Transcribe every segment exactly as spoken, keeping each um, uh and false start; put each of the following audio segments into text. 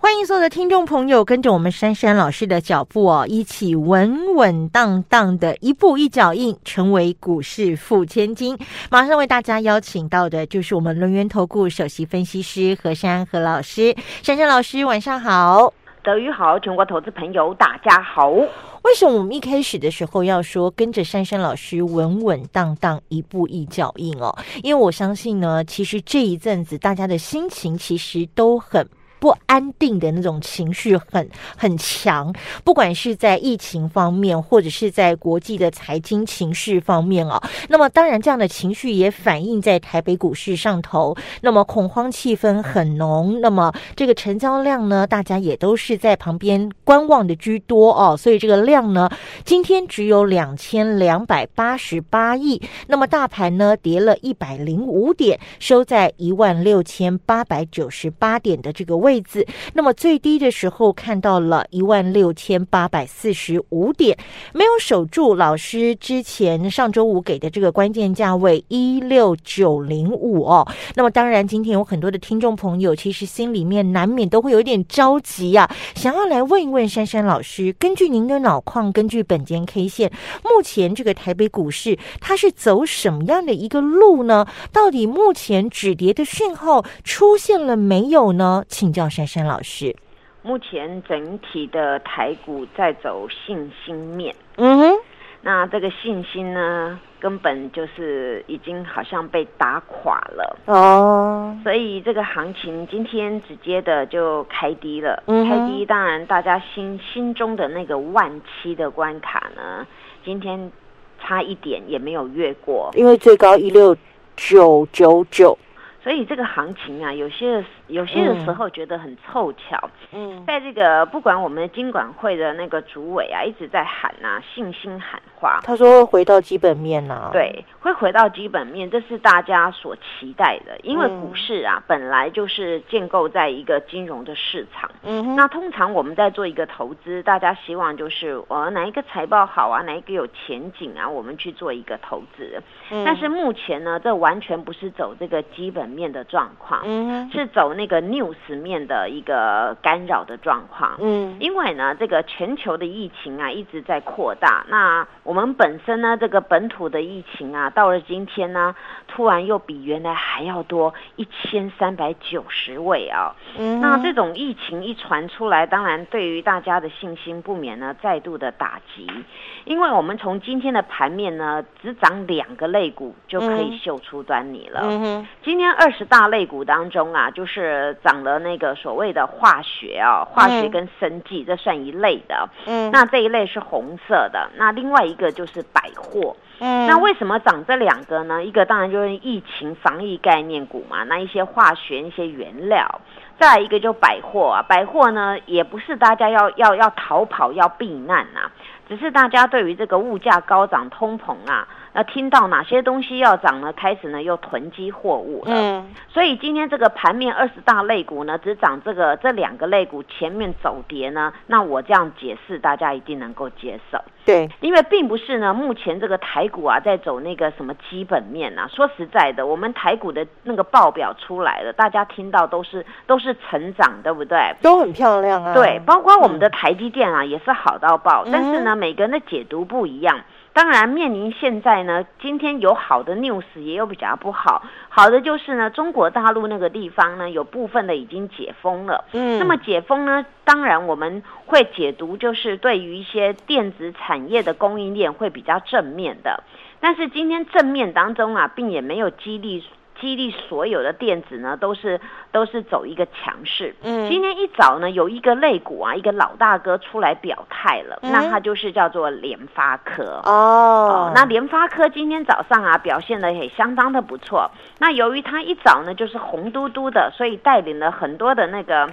欢迎所有的听众朋友跟着我们珊珊老师的脚步哦，一起稳稳当当的一步一脚印成为股市富千金。马上为大家邀请到的就是我们轮源投顾首席分析师何珊何老师。珊珊老师晚上好。德瑜好，全国投资朋友大家好。为什么我们一开始的时候要说跟着珊珊老师稳稳当当一步一脚印哦？因为我相信呢，其实这一阵子大家的心情其实都很不安定的那种情绪很很强，不管是在疫情方面或者是在国际的财经情势方面哦。那么当然这样的情绪也反映在台北股市上头，那么恐慌气氛很浓，那么这个成交量呢大家也都是在旁边观望的居多哦，所以这个量呢今天只有两千两百八十八亿，那么大盘呢跌了一百零五点，收在一万六千八百九十八点的这个位置位置，那么最低的时候看到了一万六千八百四十五点，没有守住老师之前上周五给的这个关键价位一六九零五哦。那么当然今天有很多的听众朋友其实心里面难免都会有点着急啊，想要来问一问珊珊老师，根据您的脑况，根据本间 K 线，目前这个台北股市它是走什么样的一个路呢？到底目前止跌的讯号出现了没有呢？请教珊珊老师。目前整体的台股在走信心面，嗯哼，那这个信心呢根本就是已经好像被打垮了哦，所以这个行情今天直接的就开低了、嗯、开低当然大家心心中的那个万七的关卡呢今天差一点也没有越过，因为最高一六九九九，所以这个行情啊，有些有些的时候觉得很凑巧。嗯，在这个不管我们金管会的那个主委啊，一直在喊啊信心喊话，他说会回到基本面啊，对，会回到基本面，这是大家所期待的。因为股市啊，嗯、本来就是建构在一个金融的市场。嗯，那通常我们在做一个投资，大家希望就是呃哪一个财报好啊，哪一个有前景啊，我们去做一个投资。嗯，但是目前呢，这完全不是走这个基本面面的状况，嗯，是走那个 news 面的一个干扰的状况，嗯，因为呢，这个全球的疫情啊一直在扩大，那我们本身呢，这个本土的疫情啊，到了今天呢，突然又比原来还要多一千三百九十位啊，嗯，那这种疫情一传出来，当然对于大家的信心不免呢再度的打击，因为我们从今天的盘面呢，只涨两个类股就可以嗅出端倪了，嗯，今天。二十大类股当中啊，就是涨了那个所谓的化学啊，化学跟生技，嗯，这算一类的。嗯，那这一类是红色的，那另外一个就是百货。嗯，那为什么涨这两个呢？一个当然就是疫情防疫概念股嘛，那一些化学一些原料。再来一个就百货啊，百货呢也不是大家要要要逃跑要避难啊，只是大家对于这个物价高涨通膨啊，那听到哪些东西要涨呢，开始呢又囤积货物了，嗯，所以今天这个盘面二十大类股呢只涨这个这两个类股前面走跌呢，那我这样解释大家一定能够接受，对，因为并不是呢目前这个台股啊在走那个什么基本面啊，说实在的，我们台股的那个报表出来了，大家听到都是都是是成长，对不对？都很漂亮啊。对，包括我们的台积电啊，嗯，也是好到爆。但是呢，每个人的解读不一样。当然，面临现在呢，今天有好的 news， 也有比较不好。好的就是呢，中国大陆那个地方呢，有部分的已经解封了。嗯，那么解封呢，当然我们会解读，就是对于一些电子产业的供应链会比较正面的。但是今天正面当中啊，并也没有激励。激励所有的电子呢，都是都是走一个强势。嗯，今天一早呢，有一个类股啊，一个老大哥出来表态了，嗯，那他就是叫做联发科。哦，呃、那联发科今天早上啊，表现得也相当的不错。那由于他一早呢，就是红嘟嘟的，所以带领了很多的那个。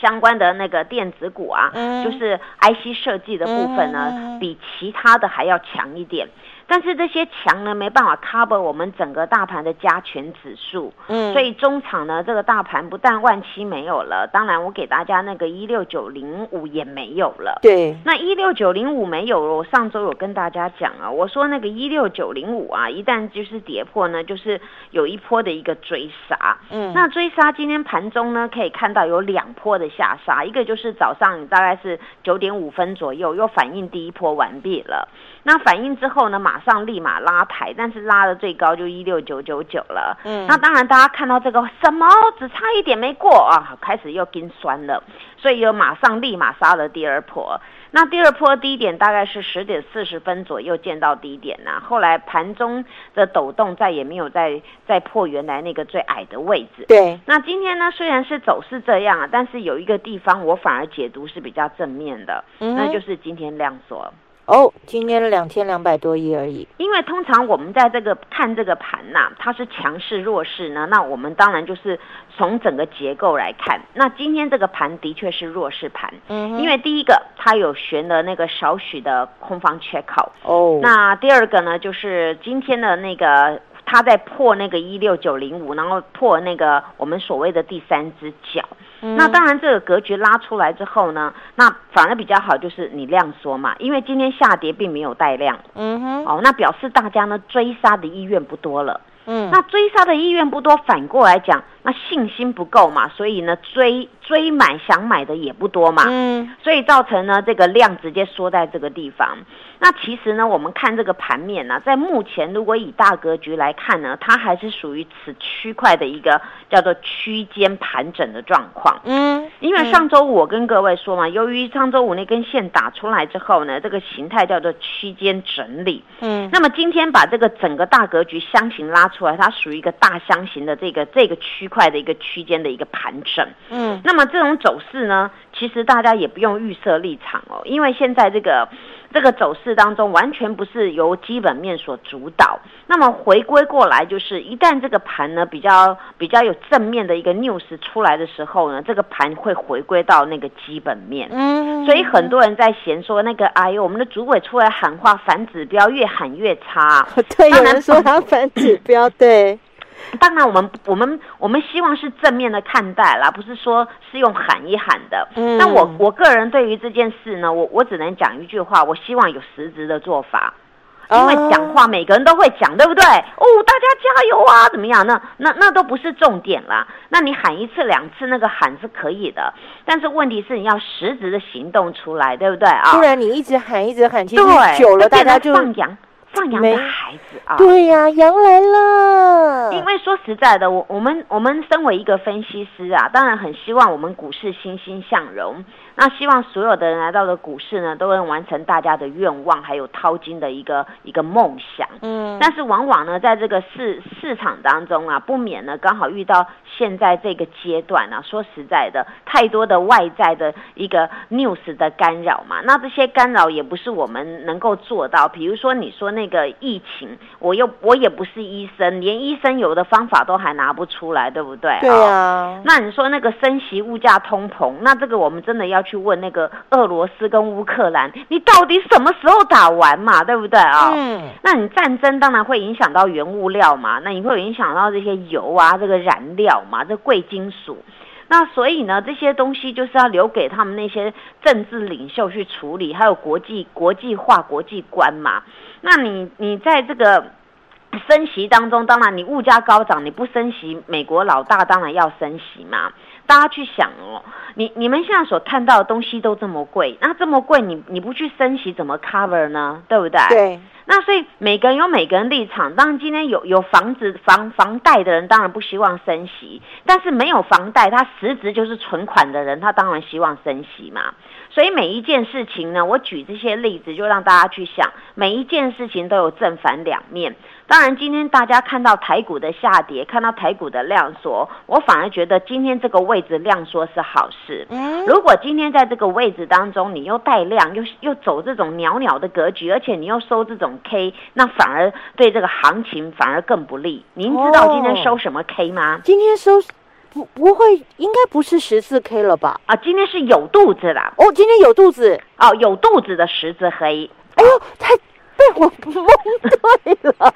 相关的那个电子股啊，嗯，就是 I C 设计的部分呢，嗯，比其他的还要强一点。但是这些强呢没办法 cover 我们整个大盘的加权指数，嗯，所以中场呢这个大盘不但万七没有了，当然我给大家那个一六九零五也没有了，对，那一六九零五没有了，我上周有跟大家讲啊，我说那个一六九零五啊，一旦就是跌破呢，就是有一波的一个追杀，嗯，那追杀今天盘中呢可以看到有两波的下杀，一个就是早上大概是 九点五 分左右又反应第一波完毕了，那反应之后呢马上立马拉抬，但是拉的最高就一六九九九了，嗯，那当然大家看到这个什么只差一点没过啊，开始又筋酸了，所以又马上立马杀了第二波，那第二波低点大概是十点四十分左右见到低点啊，后来盘中的抖动再也没有再再破原来那个最矮的位置，对，那今天呢虽然是走势这样啊，但是有一个地方我反而解读是比较正面的，嗯，那就是今天量缩哦，今天两千两百多亿而已。因为通常我们在这个看这个盘呐，它是强势弱势呢，那我们当然就是从整个结构来看。那今天这个盘的确是弱势盘，嗯，因为第一个它有悬了那个少许的空方缺口哦。那第二个呢，就是今天的那个它在破那个一六九零五，然后破那个我们所谓的第三只脚。那当然这个格局拉出来之后呢，那反而比较好，就是你量缩嘛，因为今天下跌并没有带量，嗯哼，哦，那表示大家呢追杀的意愿不多了，嗯，那追杀的意愿不多，反过来讲，那信心不够嘛，所以呢追追买想买的也不多嘛，嗯，所以造成呢这个量直接缩在这个地方。那其实呢我们看这个盘面呢，啊，在目前如果以大格局来看呢，它还是属于此区块的一个叫做区间盘整的状况，嗯，因为上周五我跟各位说嘛，由于上周五那根线打出来之后呢，这个形态叫做区间整理，嗯，那么今天把这个整个大格局箱型拉出来，它属于一个大箱型的这个这个区块的一个区间的一个盘整，嗯，那么这种走势呢，其实大家也不用预设立场哦，因为现在这个这个走势当中完全不是由基本面所主导，那么回归过来就是一旦这个盘呢比较比较有正面的一个 news 出来的时候呢，这个盘会回归到那个基本面，嗯，所以很多人在嫌说那个哎呦我们的主委出来喊话反指标越喊越差，对，有人说他反指标，对，当然我们我们我们希望是正面的看待啦，不是说是用喊一喊的，嗯，那我我个人对于这件事呢，我我只能讲一句话，我希望有实质的做法，因为讲话每个人都会讲，对不对？哦，大家加油啊，怎么样？那那那都不是重点啦。那你喊一次两次，那个喊是可以的，但是问题是你要实质的行动出来，对不对啊？不然你一直喊一直喊，其实久了大家就放羊。放羊的孩子啊，对呀，啊，羊来了。因为说实在的，我我们我们身为一个分析师啊，当然很希望我们股市欣欣向荣，那希望所有的人来到的股市呢，都能完成大家的愿望，还有淘金的一个一个梦想。嗯，但是往往呢，在这个市市场当中啊，不免呢刚好遇到现在这个阶段啊，说实在的，太多的外在的一个 news 的干扰嘛，那这些干扰也不是我们能够做到。比如说你说那个。那个疫情，我又我也不是医生，连医生有的方法都还拿不出来，对不对？对啊。哦，那你说那个升息、物价通膨，那这个我们真的要去问那个俄罗斯跟乌克兰，你到底什么时候打完嘛？对不对啊？哦？嗯。那你战争当然会影响到原物料嘛，那你会影响到这些油啊，这个燃料嘛，这贵金属。那所以呢，这些东西就是要留给他们那些政治领袖去处理，还有国际国际化、国际观嘛。那你你在这个升息当中，当然你物价高涨，你不升息，美国老大当然要升息嘛。大家去想哦，你你们现在所看到的东西都这么贵，那这么贵你你不去升息怎么 cover 呢？对不对？对。那所以每个人有每个人立场，当然今天有有房子房房贷的人当然不希望升息，但是没有房贷他实质就是存款的人，他当然希望升息嘛。所以每一件事情呢，我举这些例子就让大家去想，每一件事情都有正反两面。当然今天大家看到台股的下跌，看到台股的量缩，我反而觉得今天这个位置量缩是好事。如果今天在这个位置当中你又带量，又又走这种袅袅的格局，而且你又收这种K， 那反而对这个行情反而更不利。您知道今天收什么 K 吗？哦，今天收不不会，应该不是 十四 K 了吧？啊，今天是有肚子的哦，今天有肚子哦，有肚子的十字黑。哎呦，它我蒙对了。哦，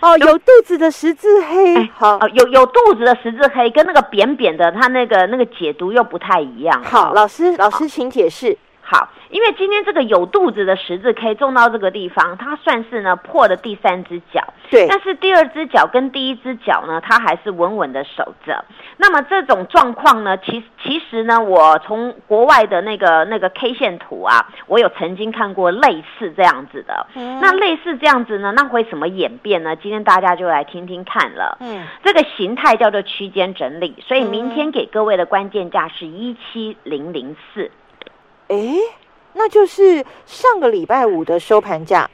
哦，有肚子的十字黑，哎、好，哦、有有肚子的十字黑跟那个扁扁的，它那个那个解读又不太一样。好，老师，老师请解释。好，因为今天这个有肚子的十字 K 中到这个地方，它算是呢破了第三只脚。对，但是第二只脚跟第一只脚呢，它还是稳稳的守着。那么这种状况呢，其其实呢，我从国外的那个那个 K 线图啊，我有曾经看过类似这样子的。嗯，那类似这样子呢，那会什么演变呢？今天大家就来听听看了。嗯，这个形态叫做区间整理，所以明天给各位的关键价是一七零零四。诶，那就是上个礼拜五的收盘价，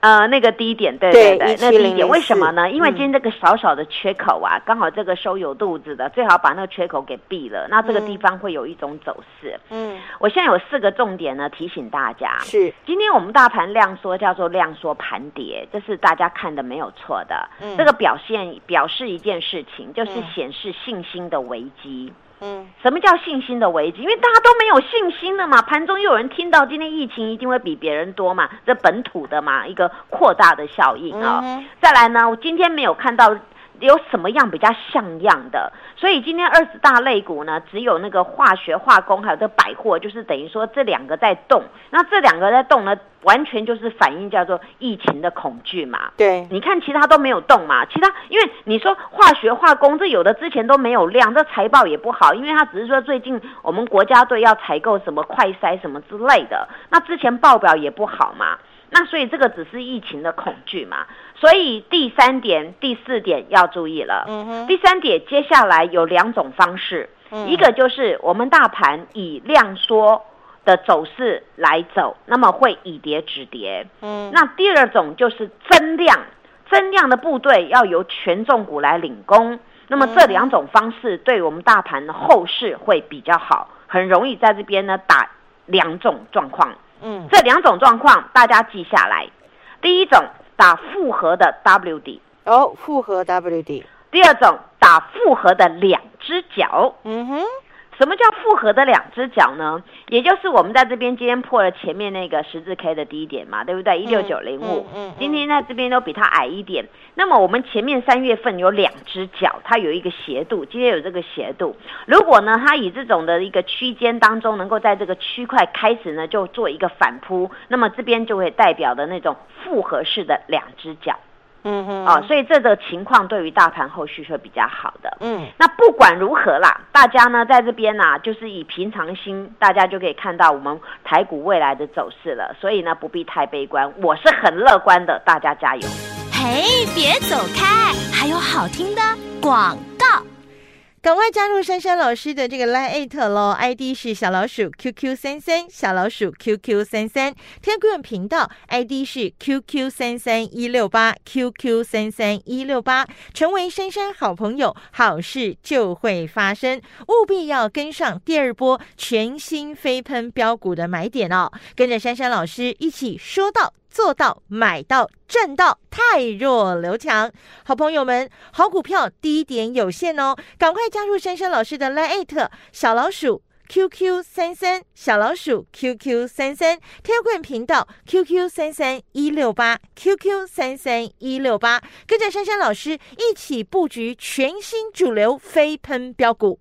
呃，那个低点，对对对，那低点为什么呢？因为今天这个少少的缺口啊，嗯、刚好这个收有肚子的，最好把那个缺口给闭了，那这个地方会有一种走势。嗯，我现在有四个重点呢，提醒大家。是，今天我们大盘量缩叫做量缩盘跌，这是大家看的没有错的。嗯，这个表现表示一件事情，就是显示信心的危机。嗯嗯，什么叫信心的危机？因为大家都没有信心了嘛，盘中又有人听到今天疫情一定会比别人多嘛，这本土的嘛，一个扩大的效应啊、哦嗯。再来呢，我今天没有看到有什么样比较像样的，所以今天二十大类股呢，只有那个化学化工还有这百货，就是等于说这两个在动，那这两个在动呢，完全就是反映叫做疫情的恐惧嘛。对，你看其他都没有动嘛，其他因为你说化学化工这有的之前都没有量，这财报也不好，因为它只是说最近我们国家队要采购什么快筛什么之类的，那之前报表也不好嘛，那所以这个只是疫情的恐惧嘛，所以第三点、第四点要注意了。嗯、第三点，接下来有两种方式、嗯，一个就是我们大盘以量缩的走势来走，那么会以跌止跌。嗯，那第二种就是增量，增量的部队要由权重股来领攻。那么这两种方式对我们大盘的后市会比较好，很容易在这边呢打两种状况。嗯，这两种状况大家记下来。第一种打复合的 W 底，哦，复合 W 底。第二种打复合的两只脚。嗯哼，什么叫复合的两只脚呢？也就是我们在这边今天破了前面那个十字 K 的低点嘛，对不对？一六九零五，今天在这边都比它矮一点。那么我们前面三月份有两只脚，它有一个斜度，今天有这个斜度。如果呢，它以这种的一个区间当中，能够在这个区块开始呢，就做一个反扑，那么这边就会代表的那种复合式的两只脚。嗯嗯，哦，所以这个情况对于大盘后续会比较好的。嗯，那不管如何啦，大家呢在这边呢、啊，就是以平常心，大家就可以看到我们台股未来的走势了。所以呢，不必太悲观，我是很乐观的，大家加油！嘿，别走开，还有好听的广告。赶快加入珊珊老师的这个 LINE@ 咯 ，I D 是小老鼠 Q Q 三三，小老鼠 Q Q 三三。Telegram 频道 I D 是 QQ 三三一六八 ，QQ 三三一六八。成为珊珊好朋友，好事就会发生。务必要跟上第二波全新飞喷标股的买点哦，跟着珊珊老师一起说到做到，买到赚到，汰弱留强。好朋友们，好股票低点有限哦，赶快加入珊珊老师的 LINE@ 小老鼠 Q Q 三三， 小老鼠 Q Q 三三， Telegram 频道 Q Q 三三一六八， Q Q 三三一六八， 跟着珊珊老师一起布局全新主流飞喷标股。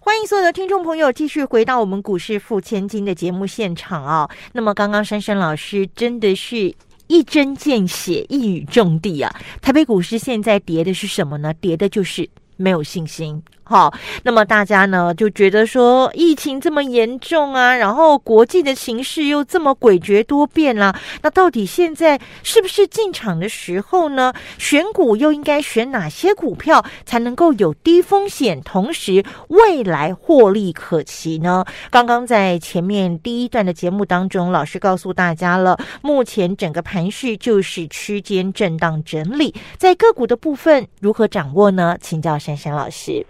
欢迎所有的听众朋友继续回到我们股市富千金的节目现场哦。那么刚刚珊珊老师真的是一针见血，一语中的啊。台北股市现在跌的是什么呢？跌的就是没有信心。好，那么大家呢就觉得说疫情这么严重啊，然后国际的情势又这么诡谲多变啦、啊，那到底现在是不是进场的时候呢？选股又应该选哪些股票才能够有低风险，同时未来获利可期呢？刚刚在前面第一段的节目当中，老师告诉大家了，目前整个盘势就是区间震荡整理，在个股的部分如何掌握呢？请教珊珊老师。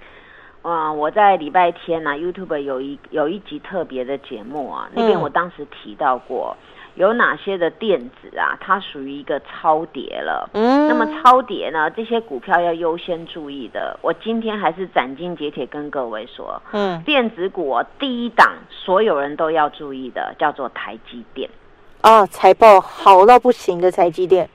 啊、嗯，我在礼拜天呢、啊、，YouTube 有一有一集特别的节目啊，那边我当时提到过，有哪些的电子啊，它属于一个超跌了。嗯，那么超跌呢，这些股票要优先注意的。我今天还是斩钉截铁跟各位说，嗯，电子股、啊、第一档所有人都要注意的，叫做台积电。啊，财报好到不行的台积电。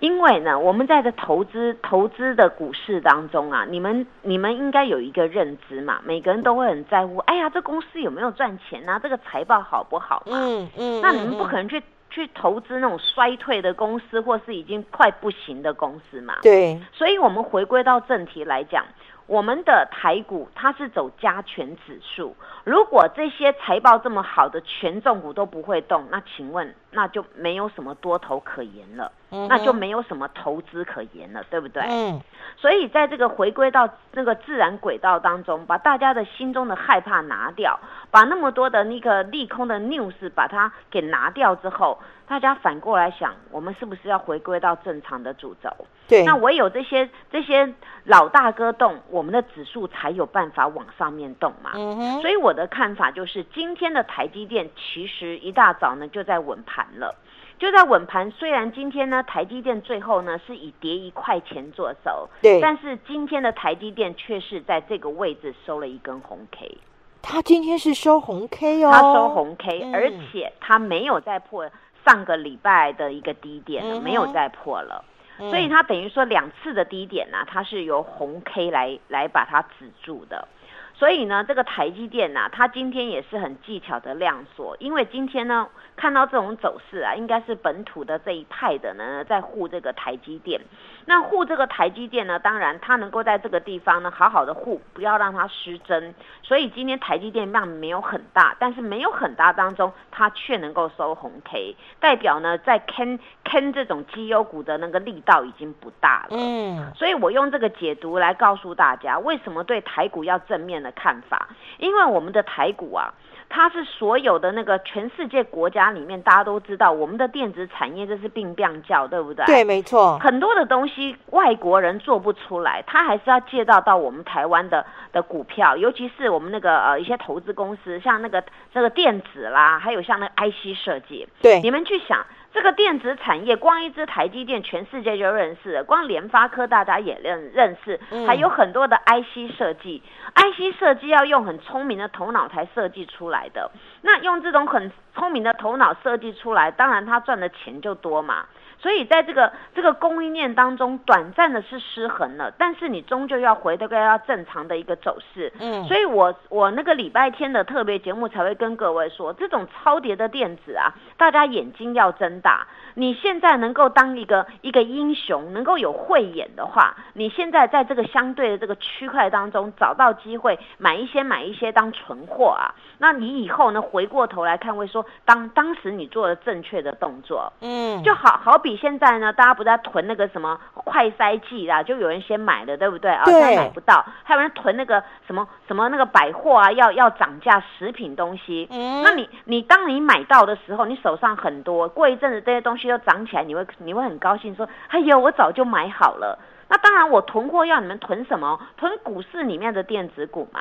因为呢，我们在这投资投资的股市当中啊，你们你们应该有一个认知嘛，每个人都会很在乎，哎呀，这公司有没有赚钱啊，这个财报好不好嘛？嗯嗯。那你们不可能去去投资那种衰退的公司，或是已经快不行的公司嘛？对。所以我们回归到正题来讲，我们的台股它是走加权指数，如果这些财报这么好的权重股都不会动，那请问那就没有什么多头可言了，那就没有什么投资可言了，对不对？嗯。所以在这个回归到那个自然轨道当中，把大家的心中的害怕拿掉，把那么多的那个利空的 news 把它给拿掉之后，大家反过来想，我们是不是要回归到正常的主轴？对。那唯有这些这些老大哥动，我们的指数才有办法往上面动嘛。嗯。所以我的看法就是，今天的台积电其实一大早呢就在稳盘了。就在稳盘，虽然今天呢台积电最后呢是以跌一块钱做收，对，但是今天的台积电却是在这个位置收了一根红 K。它今天是收红 K 哦，它收红 K，嗯，而且它没有再破上个礼拜的一个低点了，嗯，没有再破了，嗯，所以它等于说两次的低点呢，啊，它是由红 K 来来把它止住的。所以呢，这个台积电啊，它今天也是很技巧的量缩，因为今天呢，看到这种走势啊，应该是本土的这一派的呢，在护这个台积电。那护这个台积电呢，当然它能够在这个地方呢，好好的护，不要让它失真。所以今天台积电量没有很大，但是没有很大当中，它却能够收红 K， 代表呢，在 Ken Ken 这种绩优股的那个力道已经不大了。嗯，所以我用这个解读来告诉大家，为什么对台股要正面的看法，因为我们的台股啊，它是所有的那个全世界国家里面，大家都知道我们的电子产业这是病病叫，对不对？对，没错。很多的东西外国人做不出来，他还是要借到到我们台湾的的股票，尤其是我们那个呃一些投资公司，像那个那个电子啦，还有像那个 I C 设计。对，你们去想。这个电子产业，光一支台积电，全世界就认识了；光联发科，大家也认认识，还有很多的 I C 设计。I C 设计要用很聪明的头脑才设计出来的。那用这种很聪明的头脑设计出来，当然他赚的钱就多嘛。所以在这个这个供应链当中，短暂的是失衡了，但是你终究要回到要正常的一个走势。嗯，所以我我那个礼拜天的特别节目才会跟各位说，这种超跌的电子啊，大家眼睛要睁大。你现在能够当一个一个英雄，能够有慧眼的话，你现在在这个相对的这个区块当中找到机会，买一些买一些当存货啊。那你以后呢，回过头来看会说，当当时你做了正确的动作。嗯，就好好比。现在呢，大家不在囤那个什么快筛剂啦，就有人先买了，对不对啊？现在买不到，还有人囤那个什么什么那个百货啊，要要涨价食品东西。嗯，那你你当你买到的时候，你手上很多，过一阵子这些东西又涨起来，你会你会很高兴说，哎呦，我早就买好了。那当然，我囤货要你们囤什么？囤股市里面的电子股嘛。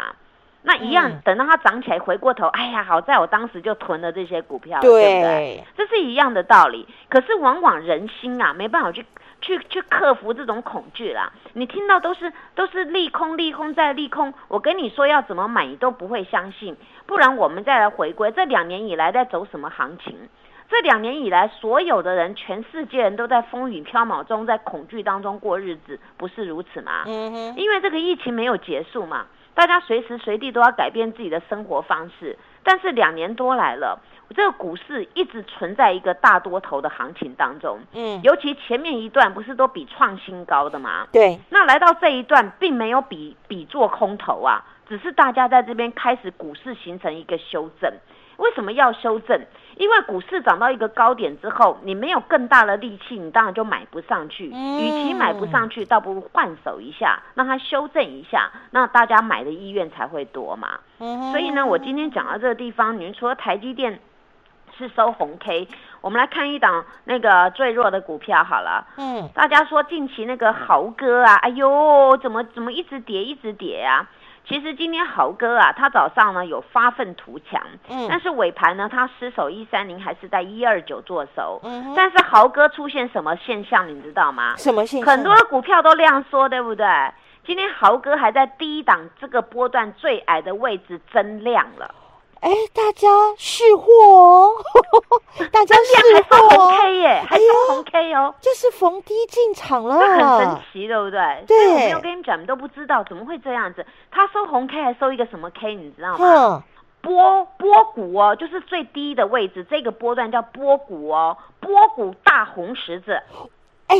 那一样，等到它涨起来，回过头，哎呀，好在我当时就囤了这些股票， 对， 对不对？这是一样的道理。可是往往人心啊，没办法去去去克服这种恐惧啦。你听到都是都是利空，利空再利空，我跟你说要怎么买，你都不会相信。不然我们再来回归，这两年以来在走什么行情？这两年以来，所有的人，全世界人都在风雨飘渺中，在恐惧当中过日子，不是如此吗？嗯，因为这个疫情没有结束嘛。大家随时随地都要改变自己的生活方式，但是两年多来了，这个股市一直存在一个大多头的行情当中。嗯，尤其前面一段不是都比创新高的吗？对，那来到这一段并没有比比做空头啊，只是大家在这边开始股市形成一个修正。为什么要修正？因为股市涨到一个高点之后，你没有更大的力气，你当然就买不上去。与其买不上去，倒不如换手一下，让它修正一下，那大家买的意愿才会多嘛。所以呢，我今天讲到这个地方，你们除了台积电是收红 K， 我们来看一档那个最弱的股票好了。嗯，大家说近期那个豪哥啊，哎呦，怎么怎么一直跌一直跌啊？其实今天豪哥啊，他早上呢有发愤图强，嗯，但是尾盘呢他失守一三零，还是在一二九做手，嗯，但是豪哥出现什么现象你知道吗？什么现象？很多的股票都量缩，对不对？今天豪哥还在第一档这个波段最矮的位置增量了。哎，大家识货哦，大家识货哦，还是红 K 耶，还是红 K 哦，这是逢低进场了，那很神奇，对不对？对，我没有跟你们讲，你们都不知道，怎么会这样子？他收红 K 还收一个什么 K， 你知道吗？波波谷哦，就是最低的位置，这个波段叫波谷哦，波谷大红十字，哎。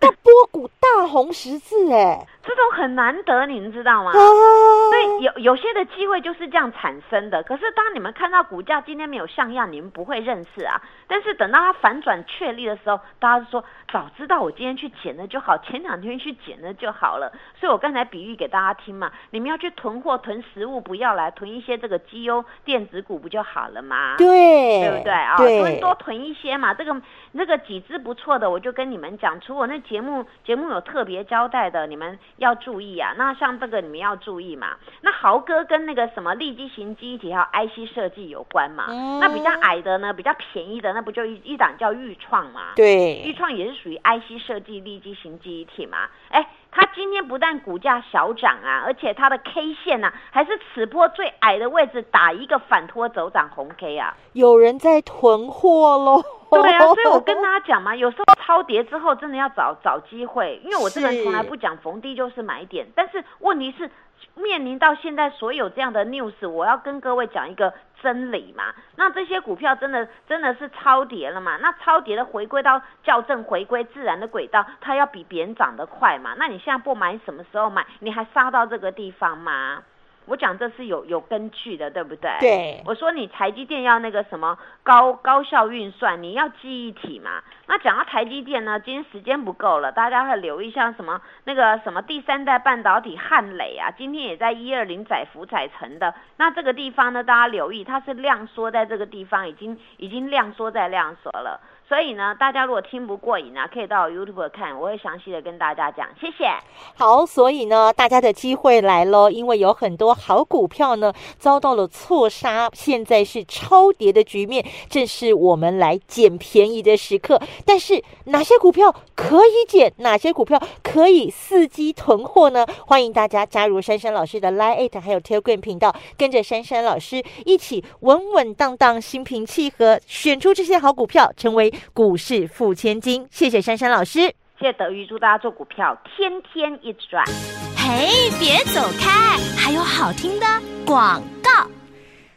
那波谷大红十字哎，这种很难得，你们知道吗？啊、所以有有些的机会就是这样产生的。可是当你们看到股价今天没有像样，你们不会认识啊。但是等到它反转确立的时候，大家就说早知道我今天去捡了就好，前两天去捡了就好了。所以我刚才比喻给大家听嘛，你们要去囤货、囤食物，不要来囤一些这个绩优电子股不就好了吗？对，对不对啊？对，多囤一些嘛。这个那个几只不错的，我就跟你们讲，除我那。节目节目有特别交代的，你们要注意啊。那像这个你们要注意嘛。那豪哥跟那个什么利基型记忆体还有 I C 设计有关嘛。嗯、那比较矮的呢，比较便宜的，那不就一一档叫鈺创嘛？对，鈺创也是属于 I C 设计利基型记忆体嘛。哎，它今天不但股价小涨啊，而且它的 K 线啊还是此波最矮的位置打一个反拖走涨红 K 啊。有人在囤货喽。对啊，所以我跟大家讲嘛，有时候超跌之后真的要找找机会，因为我这个人从来不讲逢低就是买点，但是问题是面临到现在所有这样的 news， 我要跟各位讲一个真理嘛。那这些股票真的真的是超跌了嘛，那超跌的回归到校正回归自然的轨道，它要比别人涨得快嘛。那你现在不买，什么时候买？你还杀到这个地方吗？我讲这是有有根据的，对不对？对，我说你台积电要那个什么高高效运算，你要记忆体嘛。那讲到台积电呢，今天时间不够了，大家会留意一下什么那个什么第三代半导体汉磊啊，今天也在一二零载浮载沉的。那这个地方呢，大家留意它是量缩，在这个地方已经已经量缩在量缩了。所以呢，大家如果听不过瘾啊，可以到 YouTube 看，我会详细的跟大家讲。谢谢。好，所以呢，大家的机会来咯，因为有很多好股票呢遭到了错杀，现在是超跌的局面，正是我们来捡便宜的时刻。但是哪些股票可以捡，哪些股票可以伺机囤货呢？欢迎大家加入珊珊老师的 Line 还有 Telegram 频道，跟着珊珊老师一起稳稳当当、心平气和选出这些好股票，成为股市富千金。谢谢珊珊老师，谢谢德瑜，祝大家做股票天天一直赚。嘿，别走开，还有好听的广告。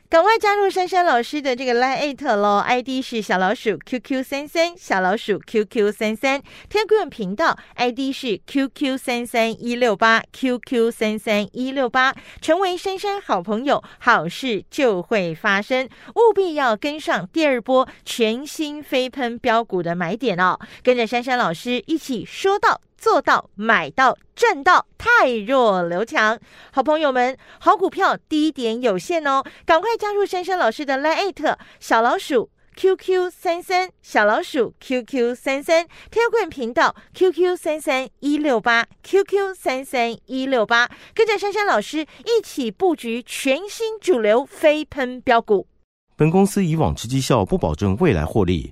赶快加入珊珊老师的这个 LINE@ 咯 ，I D 是小老鼠 Q Q 三三， 小老鼠 Q Q 三三， Telegram 频道 I D 是 Q Q 三三一六八 Q Q 三三一六八， 成为珊珊好朋友，好事就会发生，务必要跟上第二波全新飞喷标股的买点哦，跟着珊珊老师一起说到做到，买到赚到，汰弱留强。好朋友们，好股票低点有限哦，赶快加入珊珊老师的 LINE@ 小老鼠 Q Q 三三， 小老鼠 Q Q 三三， Telegram 频道 Q Q 三三一六八 Q Q 三三一六八， 跟着珊珊老师一起布局全新主流飞喷标股。本公司以往之绩效不保证未来获利，